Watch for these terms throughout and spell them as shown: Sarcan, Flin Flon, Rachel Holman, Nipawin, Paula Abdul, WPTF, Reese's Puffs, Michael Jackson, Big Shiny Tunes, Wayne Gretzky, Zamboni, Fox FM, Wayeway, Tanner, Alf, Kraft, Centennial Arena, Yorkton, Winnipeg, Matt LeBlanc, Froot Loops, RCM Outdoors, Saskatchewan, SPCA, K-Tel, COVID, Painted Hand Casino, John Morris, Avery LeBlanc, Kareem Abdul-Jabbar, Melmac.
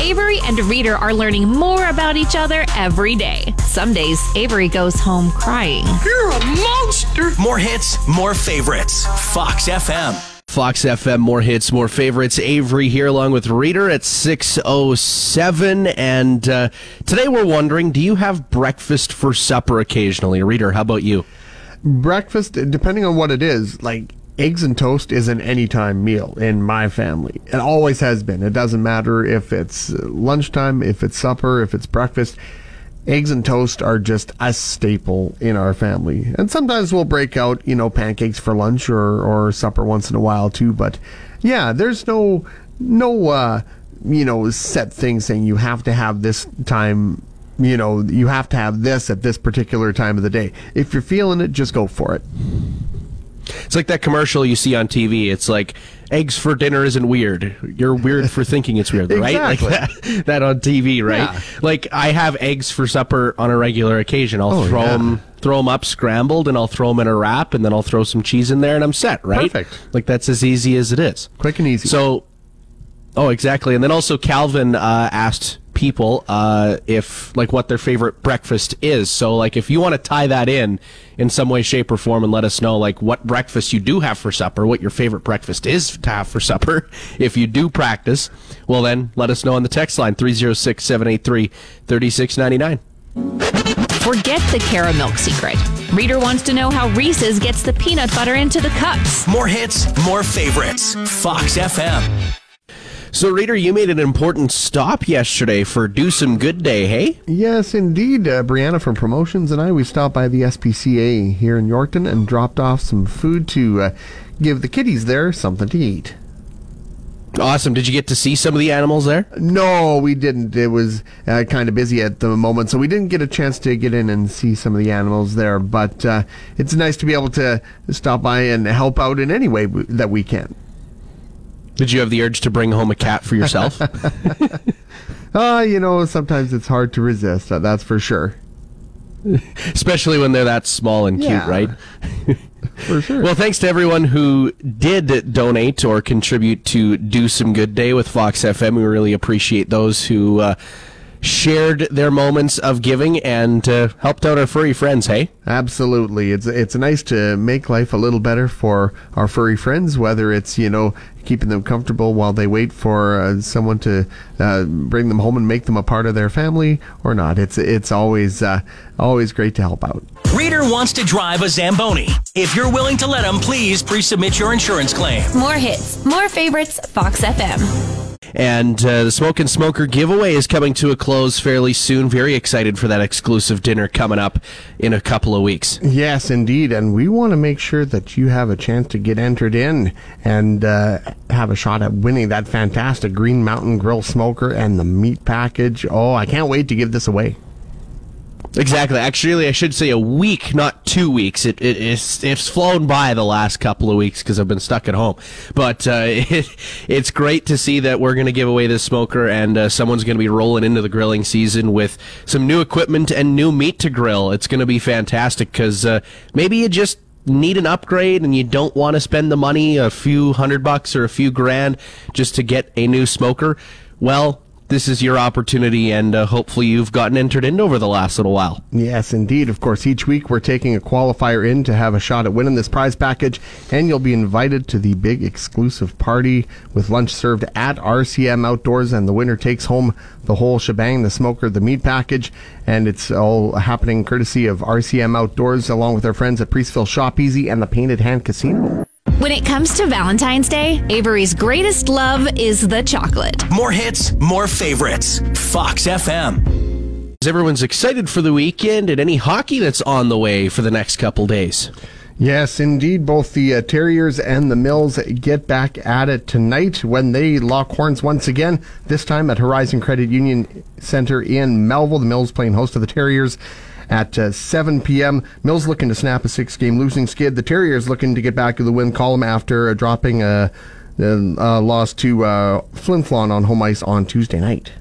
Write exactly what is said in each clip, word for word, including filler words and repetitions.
Avery and Reader are learning more about each other every day. Some days, Avery goes home crying. You're a monster! More hits, more favorites. Fox F M. Fox F M, more hits, more favorites. Avery here along with Reader at six oh seven. And uh, today we're wondering, do you have breakfast for supper occasionally? Reader, how about you? Breakfast, depending on what it is, like... eggs and toast is an anytime meal in my family. It always has been. It doesn't matter if it's lunchtime, if it's supper, if it's breakfast. Eggs and toast are just a staple in our family. And sometimes we'll break out, you know, pancakes for lunch or, or supper once in a while too. But yeah, there's no, no uh, you know, set thing saying you have to have this time, you know, you have to have this at this particular time of the day. If you're feeling it, just go for it. It's like that commercial you see on T V. It's like, eggs for dinner isn't weird. You're weird for thinking it's weird, right? Exactly. Like that, that on T V, right? Yeah. Like, I have eggs for supper on a regular occasion. I'll oh, throw yeah. them throw them up scrambled, and I'll throw them in a wrap, and then I'll throw some cheese in there, and I'm set, right? Perfect. Like, that's as easy as it is. Quick and easy. So, oh, exactly. And then also Calvin uh, asked people uh, if, like, what their favorite breakfast is. So, like, if you want to tie that in in some way, shape, or form and let us know, like, what breakfast you do have for supper, what your favorite breakfast is to have for supper, if you do practice, well, then let us know on the text line, three oh six, seven eight three, three six nine nine. Forget the caramel secret. Reader wants to know how Reese's gets the peanut butter into the cups. More hits, more favorites. Fox F M. So, Reader, you made an important stop yesterday for Do Some Good Day, hey? Yes, indeed. Uh, Brianna from Promotions and I, we stopped by the S P C A here in Yorkton and dropped off some food to uh, give the kiddies there something to eat. Awesome. Did you get to see some of the animals there? No, we didn't. It was uh, kind of busy at the moment, so we didn't get a chance to get in and see some of the animals there. But uh, it's nice to be able to stop by and help out in any way w- that we can. Did you have the urge to bring home a cat for yourself? uh, you know, sometimes it's hard to resist, that's for sure. Especially when they're that small and yeah. cute, right? For sure. Well, thanks to everyone who did donate or contribute to Do Some Good Day with Fox F M. We really appreciate those who uh, shared their moments of giving and uh, helped out our furry friends, hey? Absolutely. It's, it's nice to make life a little better for our furry friends, whether it's, you know, keeping them comfortable while they wait for uh, someone to uh, bring them home and make them a part of their family or not. It's it's always uh, always great to help out. Reader wants to drive a Zamboni. If you're willing to let him, please pre-submit your insurance claim. More hits, more favorites, Fox F M. And uh, the Smoke and Smoker giveaway is coming to a close fairly soon. Very excited for that exclusive dinner coming up in a couple of weeks. Yes, indeed. And we want to make sure that you have a chance to get entered in and uh have a shot at winning that fantastic Green Mountain Grill smoker and the meat package. Oh, I can't wait to give this away. Exactly. Actually, I should say a week, not two weeks. It, it it's, it's flown by the last couple of weeks because I've been stuck at home. But uh, it, it's great to see that we're going to give away this smoker, and uh, someone's going to be rolling into the grilling season with some new equipment and new meat to grill. It's going to be fantastic because uh, maybe you just need an upgrade and you don't want to spend the money, a few hundred bucks or a few grand, just to get a new smoker. Well, this is your opportunity, and uh, hopefully you've gotten entered in over the last little while. Yes, indeed. Of course, each week we're taking a qualifier in to have a shot at winning this prize package, and you'll be invited to the big exclusive party with lunch served at R C M Outdoors, and the winner takes home the whole shebang, the smoker, the meat package, and it's all happening courtesy of R C M Outdoors, along with our friends at Priestville Shop Easy and the Painted Hand Casino. When it comes to Valentine's Day, Avery's greatest love is the chocolate. More hits, more favorites. Fox F M. Everyone's excited for the weekend and any hockey that's on the way for the next couple days. Yes, indeed. Both the uh, Terriers and the Mills get back at it tonight when they lock horns once again, this time at Horizon Credit Union Center in Melville. The Mills playing host to the Terriers at uh, seven p.m. Mills looking to snap a six-game losing skid. The Terriers looking to get back to the win column after uh, dropping a, a, a loss to uh, Flin Flon on home ice on Tuesday night.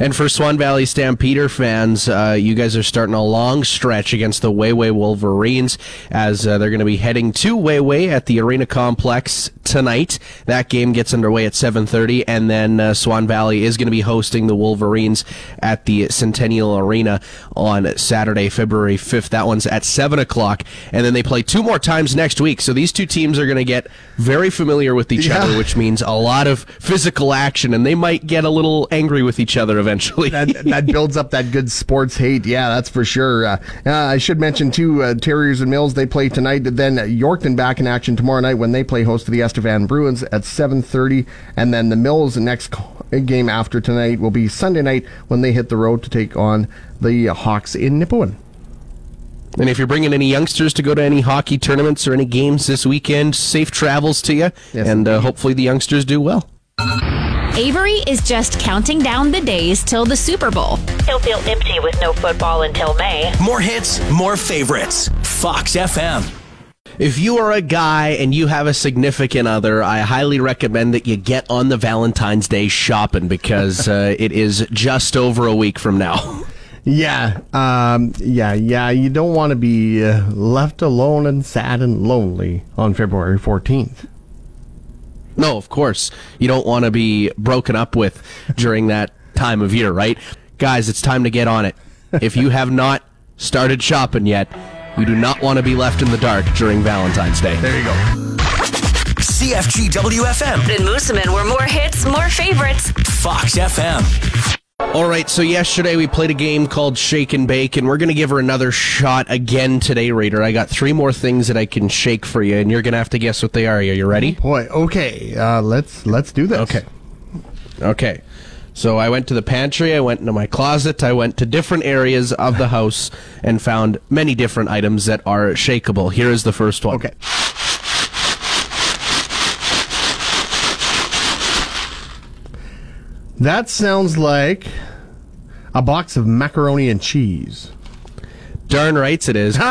And for Swan Valley Stampeder fans, uh, you guys are starting a long stretch against the Wayeway Wolverines as uh, they're going to be heading to Wayeway at the Arena Complex tonight. That game gets underway at seven thirty, and then uh, Swan Valley is going to be hosting the Wolverines at the Centennial Arena on Saturday, February fifth. That one's at seven o'clock, and then they play two more times next week. So these two teams are going to get very familiar with each yeah. other, which means a lot of physical action, and they might get a little angry with each other eventually. that, that builds up that good sports hate. Yeah, that's for sure. Uh, uh, I should mention, too, uh, Terriers and Mills, they play tonight. Then Yorkton back in action tomorrow night when they play host to the Estevan Bruins at seven thirty. And then the Mills, the next game after tonight, will be Sunday night when they hit the road to take on the Hawks in Nipawin. And if you're bringing any youngsters to go to any hockey tournaments or any games this weekend, safe travels to you. Yes, and uh, hopefully the youngsters do well. Avery is just counting down the days till the Super Bowl. He'll feel empty with no football until May. More hits, more favorites. Fox F M. If you are a guy and you have a significant other, I highly recommend that you get on the Valentine's Day shopping because uh, it is just over a week from now. Yeah, um, yeah, yeah. You don't want to be uh, left alone and sad and lonely on February fourteenth. No, of course. You don't want to be broken up with during that time of year, right? Guys, it's time to get on it. If you have not started shopping yet, you do not want to be left in the dark during Valentine's Day. There you go. C F G W F M. In Mooseman, we're more hits, more favorites. Fox F M. All right, so yesterday we played a game called Shake and Bake, and we're going to give her another shot again today, Reader. I got three more things that I can shake for you, and you're going to have to guess what they are. Are you ready? Boy, okay. Uh, let's let's do this. Okay. Okay. So I went to the pantry, I went into my closet, I went to different areas of the house, and found many different items that are shakeable. Here is the first one. Okay. That sounds like a box of macaroni and cheese. Darn rights it is. Kraft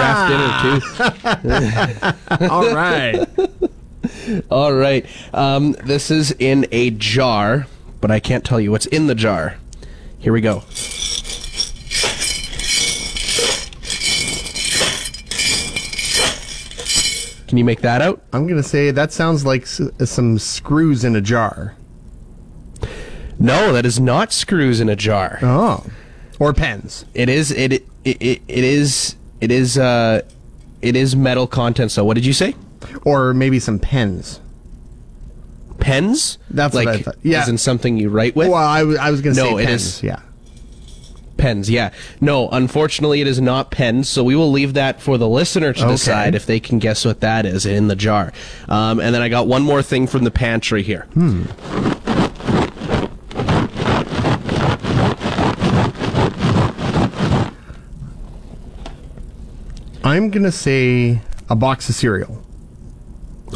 ah! dinner, too. All right. All right. Um, this is in a jar, but I can't tell you what's in the jar. Here we go. Can you make that out? I'm going to say that sounds like s- some screws in a jar. No, that is not screws in a jar. Oh, or pens. It is. It it it, it is. It is. Uh, it is metal contents. So, what did you say? Or maybe some pens. Pens? That's like what I thought. Yeah. Isn't something you write with? Well, I, w- I was going to no, say it pens. Is, yeah. Pens. Yeah. No, unfortunately, it is not pens. So we will leave that for the listener to okay. decide if they can guess what that is in the jar. Um, and then I got one more thing from the pantry here. Hmm. I'm going to say a box of cereal.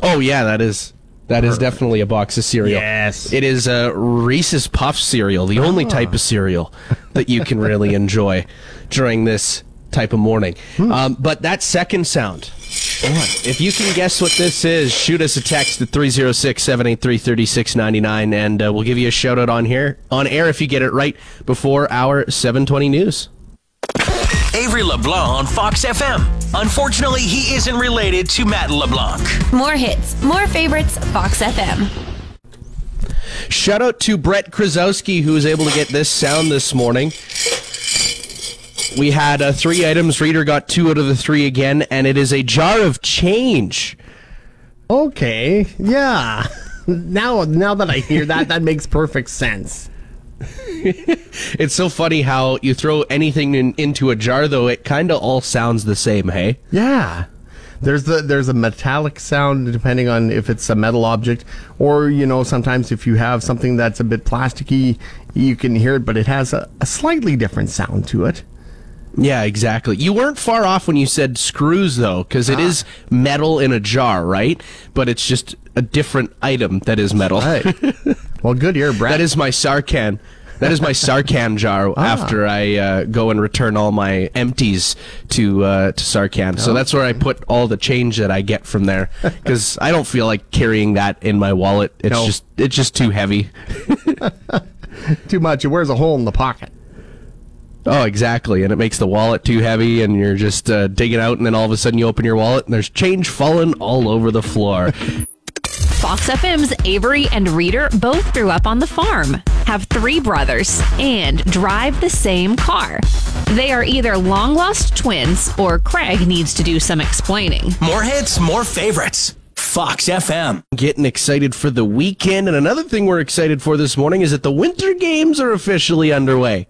Oh, yeah, that is that Perfect. is definitely a box of cereal. Yes. It is a Reese's Puffs cereal, the only ah. type of cereal that you can really enjoy during this type of morning. Hmm. Um, but that second sound, what? If you can guess what this is, shoot us a text at three oh six, seven eight three, three six nine nine, and uh, we'll give you a shout-out on here on air if you get it right before our seven twenty news. Avery LeBlanc on Fox F M. Unfortunately, he isn't related to Matt LeBlanc. More hits, more favorites, Fox F M. Shout out to Brett Krasowski, who was able to get this sound this morning. We had uh, three items. Reader got two out of the three again, and it is a jar of change. Okay, yeah. Now, now that I hear that, that makes perfect sense. It's so funny how you throw anything in, into a jar, though it kind of all sounds the same, hey? Yeah. There's the there's a metallic sound depending on if it's a metal object, or you know sometimes if you have something that's a bit plasticky, you can hear it, but it has a, a slightly different sound to it. Yeah, exactly. You weren't far off when you said screws, though, because ah. it is metal in a jar, right? But it's just a different item that is metal. Right. Well, good ear, Brad. That is my Sarcan. That is my Sarcan jar ah. after I uh, go and return all my empties to uh, to Sarcan. Oh, so that's where I put all the change that I get from there, because I don't feel like carrying that in my wallet. It's no. just it's just too heavy. Too much. It wears a hole in the pocket. Oh, exactly, and it makes the wallet too heavy, and you're just uh, digging out, and then all of a sudden you open your wallet, and there's change falling all over the floor. Fox F M's Avery and Reader both grew up on the farm, have three brothers, and drive the same car. They are either long-lost twins, or Craig needs to do some explaining. More hits, more favorites. Fox F M. Getting excited for the weekend, and another thing we're excited for this morning is that the Winter Games are officially underway.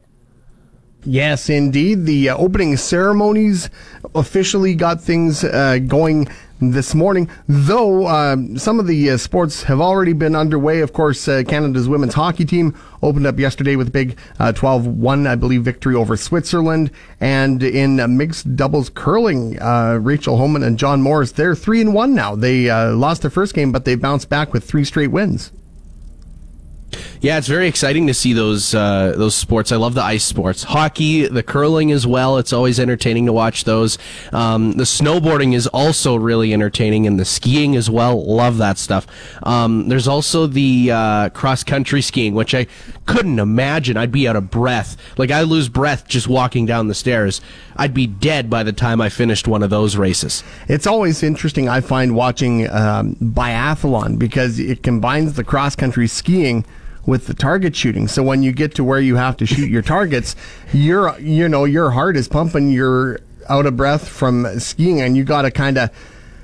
Yes, indeed. The uh, opening ceremonies officially got things uh, going this morning, though uh, some of the uh, sports have already been underway. Of course, uh, Canada's women's hockey team opened up yesterday with a big uh, twelve one, I believe, victory over Switzerland. And in uh, mixed doubles curling, uh, Rachel Holman and John Morris, they're three and one now. They uh, lost their first game, but they bounced back with three straight wins. Yeah, it's very exciting to see those uh, those sports. I love the ice sports. Hockey, the curling as well. It's always entertaining to watch those. Um, the snowboarding is also really entertaining, and the skiing as well. Love that stuff. Um, there's also the uh, cross-country skiing, which I couldn't imagine. I'd be out of breath. Like, I lose breath just walking down the stairs. I'd be dead by the time I finished one of those races. It's always interesting, I find, watching um, biathlon, because it combines the cross-country skiing with the target shooting. So when you get to where you have to shoot your targets, you're, you know, your heart is pumping, you're out of breath from skiing, and you got to kind of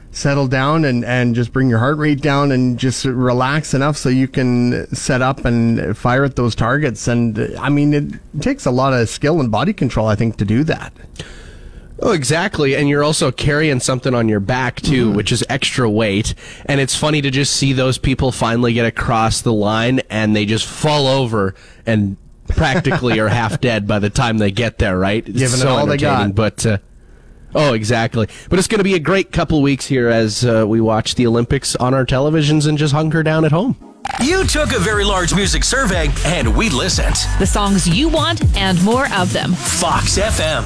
settle down and, and just bring your heart rate down and just relax enough so you can set up and fire at those targets. And I mean, it takes a lot of skill and body control, I think, to do that. Oh, exactly. And you're also carrying something on your back, too, mm. which is extra weight. And it's funny to just see those people finally get across the line, and they just fall over and practically are half dead by the time they get there, right? It's Giving so it all they got. But, uh, oh, exactly. But it's going to be a great couple weeks here as uh, we watch the Olympics on our televisions and just hunker down at home. You took a very large music survey, and we listened. The songs you want and more of them. Fox F M.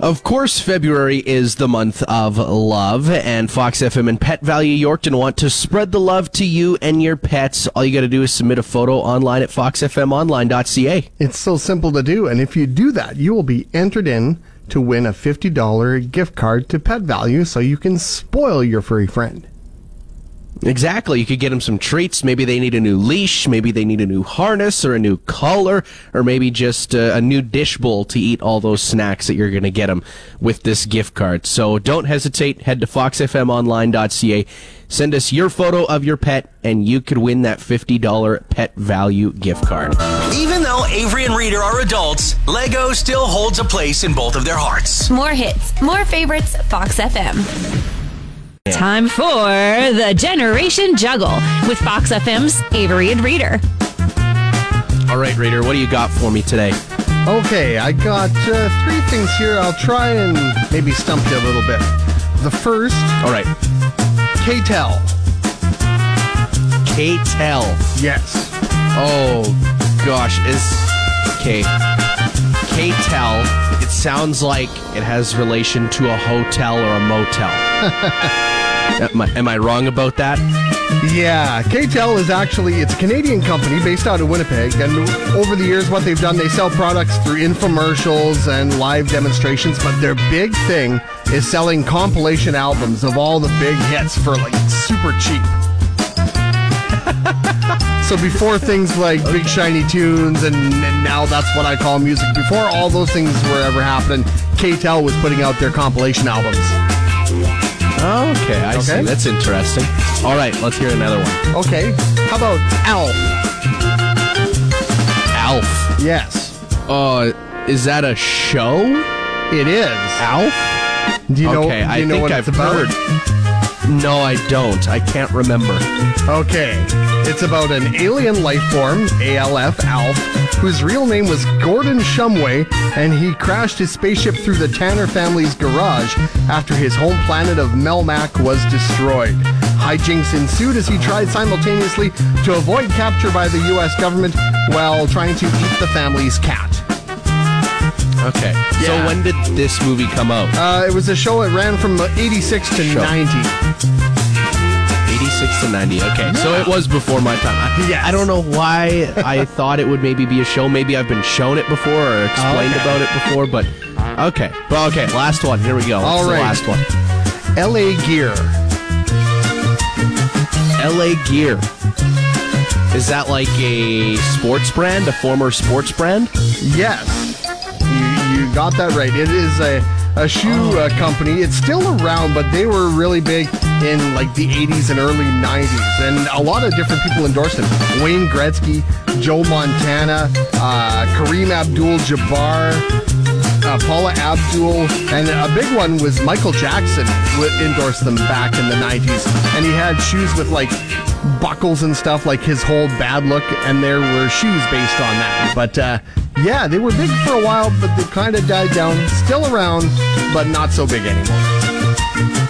Of course, February is the month of love, and Fox F M and Pet Value Yorkton want to spread the love to you and your pets. All you got to do is submit a photo online at fox f m online dot c a. It's so simple to do, and if you do that, you will be entered in to win a fifty dollar gift card to Pet Value so you can spoil your furry friend. Exactly. You could get them some treats. Maybe they need a new leash. Maybe they need a new harness or a new collar, or maybe just a, a new dish bowl to eat all those snacks that you're going to get them with this gift card. So don't hesitate. Head to fox f m online dot c a. Send us your photo of your pet, and you could win that fifty dollar Pet Value gift card. Even though Avery and Reader are adults, Lego still holds a place in both of their hearts. More hits, more favorites, Fox F M. Time for the Generation Juggle with Fox F M's Avery and Reader. All right, Reader, what do you got for me today? Okay, I got uh, three things here. I'll try and maybe stump you a little bit. The first... All right. K-Tel. K-Tel. Yes. Oh, gosh. Is... Okay. K-Tel, it sounds like it has relation to a hotel or a motel. Am I, am I wrong about that? Yeah, K-Tel is actually, it's a Canadian company based out of Winnipeg, and over the years what they've done, they sell products through infomercials and live demonstrations, but their big thing is selling compilation albums of all the big hits for like super cheap. So before things like okay. Big Shiny Tunes and, and Now That's What I Call Music, before all those things were ever happening, K-Tel was putting out their compilation albums. Okay, I okay. see. That's interesting. All right, let's hear another one. Okay, how about Alf? Alf. Yes. Uh, is that a show? It is. Alf? Do you okay, know, do you I know think what I've it's about? Heard. No, I don't. I can't remember. Okay. It's about an alien life form, A L F, Alf, whose real name was Gordon Shumway, and he crashed his spaceship through the Tanner family's garage after his home planet of Melmac was destroyed. Hijinks ensued as he tried simultaneously to avoid capture by the U S government while trying to eat the family's cat. Okay. Yeah. So when did this movie come out? Uh, it was a show. It ran from eighty-six to show. ninety. eighty-six to ninety. Okay. Yeah. So it was before my time. I, yes. I don't know why I thought it would maybe be a show. Maybe I've been shown it before or explained okay. about it before. But okay. But okay. Last one. Here we go. All right. Last one. L A. Gear. L A. Gear. Is that like a sports brand? A former sports brand? Yes. You got that right. It is a, a shoe uh, company. It's still around, but they were really big in like the eighties and early nineties. And a lot of different people endorsed them. Wayne Gretzky, Joe Montana, uh, Kareem Abdul-Jabbar, uh, Paula Abdul. And a big one was Michael Jackson endorsed them back in the nineties. And he had shoes with like buckles and stuff, like his whole bad look. And there were shoes based on that. But, uh, yeah, they were big for a while, but they kind of died down. Still around, but not so big anymore.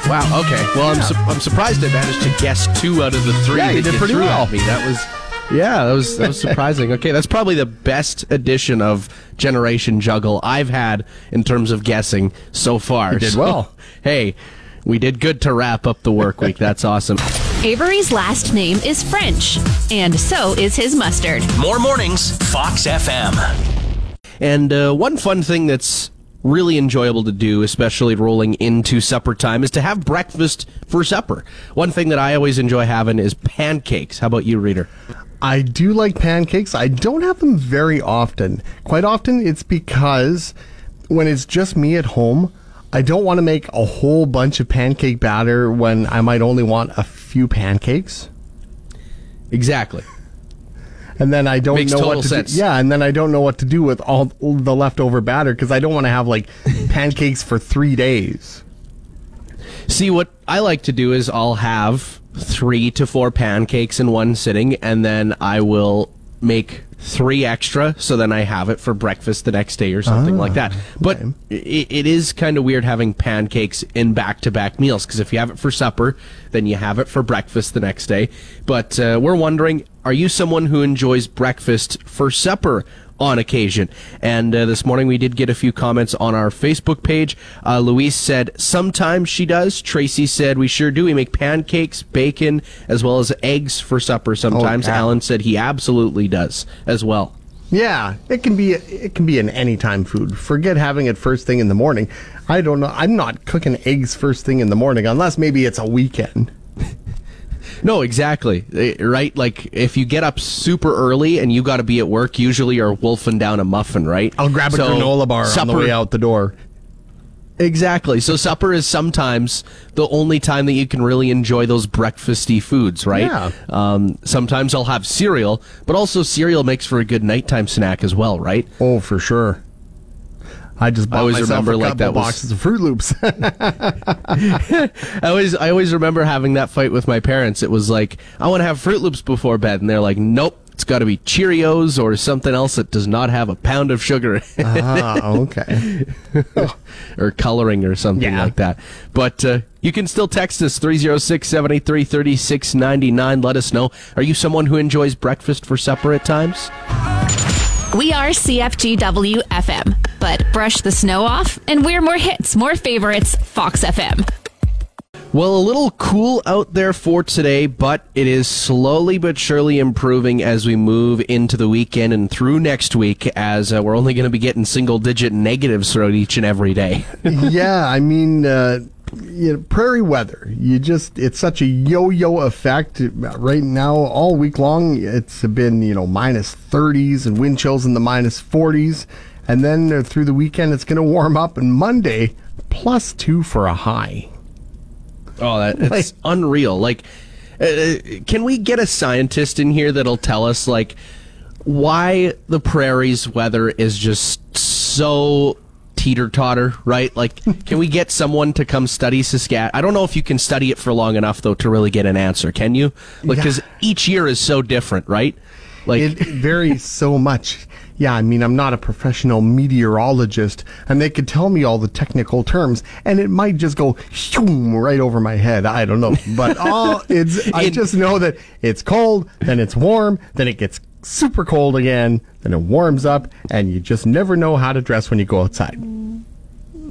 Wow, okay. Well, yeah. I'm su- I'm surprised I managed to guess two out of the three. Yeah, you did pretty well. Me. That was... Yeah, that was that was surprising. Okay, that's probably the best edition of Generation Juggle I've had in terms of guessing so far. You did so, well. Hey, we did good to wrap up the work week. That's awesome. Avery's last name is French, and so is his mustard. More mornings, Fox F M. And uh, one fun thing that's really enjoyable to do, especially rolling into supper time, is to have breakfast for supper. One thing that I always enjoy having is pancakes. How about you, Reader? I do like pancakes. I don't have them very often. Quite often, it's because when it's just me at home, I don't want to make a whole bunch of pancake batter when I might only want a few pancakes. Exactly. And then I don't Makes know what to sense. do. Yeah, and then I don't know what to do with all the leftover batter because I don't want to have like pancakes for three days. See, what I like to do is I'll have three to four pancakes in one sitting, and then I will make three extra, so then I have it for breakfast the next day or something ah, like that. But okay. it, it is kind of weird having pancakes in back-to-back meals, because if you have it for supper, then you have it for breakfast the next day. But uh, we're wondering, are you someone who enjoys breakfast for supper on occasion? And uh, this morning we did get a few comments on our Facebook page. Uh, Louise said, sometimes she does. Tracy said, we sure do. We make pancakes, bacon, as well as eggs for supper sometimes. Oh, yeah. Alan said he absolutely does as well. Yeah, it can be it can be an anytime food. Forget having it first thing in the morning. I don't know. I'm not cooking eggs first thing in the morning, unless maybe it's a weekend. No, exactly. Right? Like, if you get up super early and you got to be at work, usually you're wolfing down a muffin, right? I'll grab a so granola bar supper, on the way out the door. Exactly. So supper is sometimes the only time that you can really enjoy those breakfasty foods, right? Yeah. Um, sometimes I'll have cereal, but also cereal makes for a good nighttime snack as well, right? Oh, for sure. I just bought I always myself remember a couple like that boxes was, of Froot Loops. I always, I always remember having that fight with my parents. It was like, I want to have Froot Loops before bed, and they're like, nope, it's got to be Cheerios or something else that does not have a pound of sugar. Ah, okay. Or coloring or something yeah. like that. But uh, you can still text us three oh six, seven eight three, three six nine nine. Let us know. Are you someone who enjoys breakfast for supper at times? We are C F G W F M, but brush the snow off, and we're more hits, more favorites, Fox F M. Well, a little cool out there for today, but it is slowly but surely improving as we move into the weekend and through next week, as uh, we're only going to be getting single-digit negatives throughout each and every day. Yeah, I mean... Uh... You know, prairie weather. You just, it's such a yo-yo effect right now all week long. It's been, you know, minus thirties and wind chills in the minus forties. And then through the weekend, it's going to warm up. And Monday, plus two for a high. Oh, that, it's like, unreal. Like, uh, can we get a scientist in here that'll tell us, like, why the prairie's weather is just so... teeter-totter, right? Like, can we get someone to come study Saskatchewan? I don't know if you can study it for long enough, though, to really get an answer. Can you? Like, because yeah. each year is so different, right? Like it varies so much. Yeah, I mean, I'm not a professional meteorologist, and they could tell me all the technical terms, and it might just go shoom, right over my head. I don't know, but all it's. I just know that it's cold, then it's warm, then it gets super cold again, then it warms up, and you just never know how to dress when you go outside.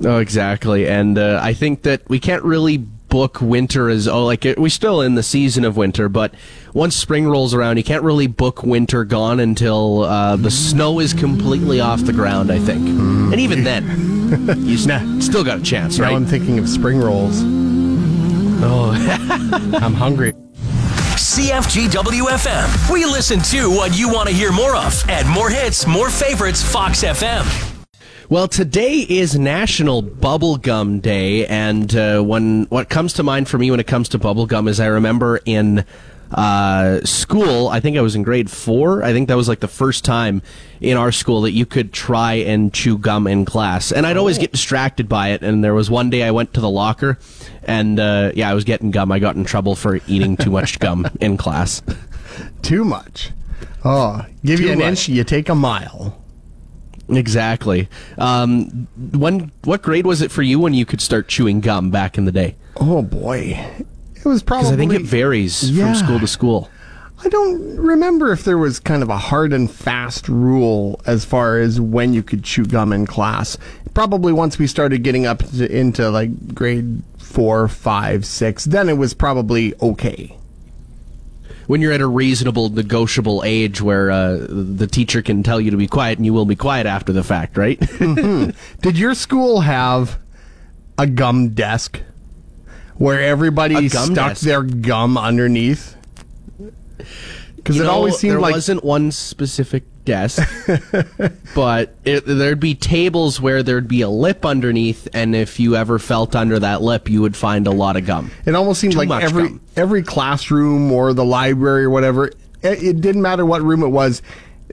Oh, exactly, and uh, I think that we can't really book winter as oh like it, we're still in the season of winter, but once spring rolls around you can't really book winter gone until uh, the snow is completely off the ground, I think. Mm. And even then you nah. still got a chance, right? Now I'm thinking of spring rolls. Oh, I'm hungry. C F G W F M. We listen to what you want to hear more of. Add more hits, more favorites, Fox F M. Well, today is National Bubblegum Day, and uh, when what comes to mind for me when it comes to bubblegum is I remember in uh, school, I think I was in grade four, I think that was like the first time in our school that you could try and chew gum in class, and I'd always get distracted by it, and there was one day I went to the locker, and uh, yeah, I was getting gum. I got in trouble for eating too much gum in class. Too much. Oh, give too you an much. Inch, you take a mile. Exactly. Um, when what grade was it for you when you could start chewing gum back in the day? Oh boy, it was probably. Because I think it varies yeah. from school to school. I don't remember if there was kind of a hard and fast rule as far as when you could chew gum in class. Probably once we started getting up to, into like grade four, five, six, then it was probably okay. When you're at a reasonable, negotiable age where uh, the teacher can tell you to be quiet and you will be quiet after the fact, right? Mm-hmm. Did your school have a gum desk where everybody stuck desk. their gum underneath? Because it know, always seemed there like... there wasn't one specific desk, but it, there'd be tables where there'd be a lip underneath, and if you ever felt under that lip, you would find a lot of gum. It almost seemed Too like every gum. every classroom or the library or whatever, it, it didn't matter what room it was,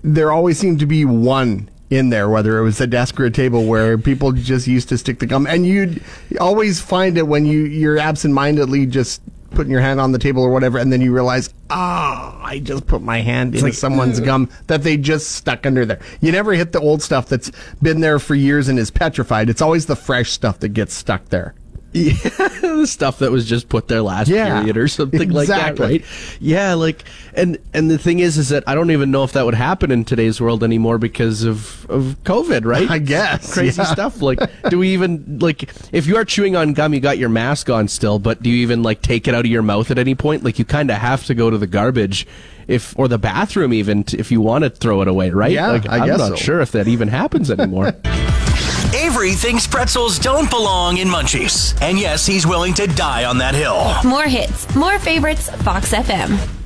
there always seemed to be one in there, whether it was a desk or a table where people just used to stick the gum. And you'd always find it when you, you're absentmindedly just putting your hand on the table or whatever, and then you realize, ah, oh, I just put my hand it's into like, someone's gum that they just stuck under there. You never hit the old stuff that's been there for years and is petrified. It's always the fresh stuff that gets stuck there. Yeah, the stuff that was just put there last yeah, period or something exactly. like that, right? Yeah, like, and and the thing is, is that I don't even know if that would happen in today's world anymore because of, of COVID, right? I guess. Crazy yeah. stuff. Like, do we even, like, if you are chewing on gum, you got your mask on still, but do you even, like, take it out of your mouth at any point? Like, you kind of have to go to the garbage if or the bathroom even t- if you want to throw it away, right? Yeah, like, I I'm guess not so. sure if that even happens anymore. Avery thinks pretzels don't belong in munchies. And yes, he's willing to die on that hill. More hits, more favorites, Fox F M.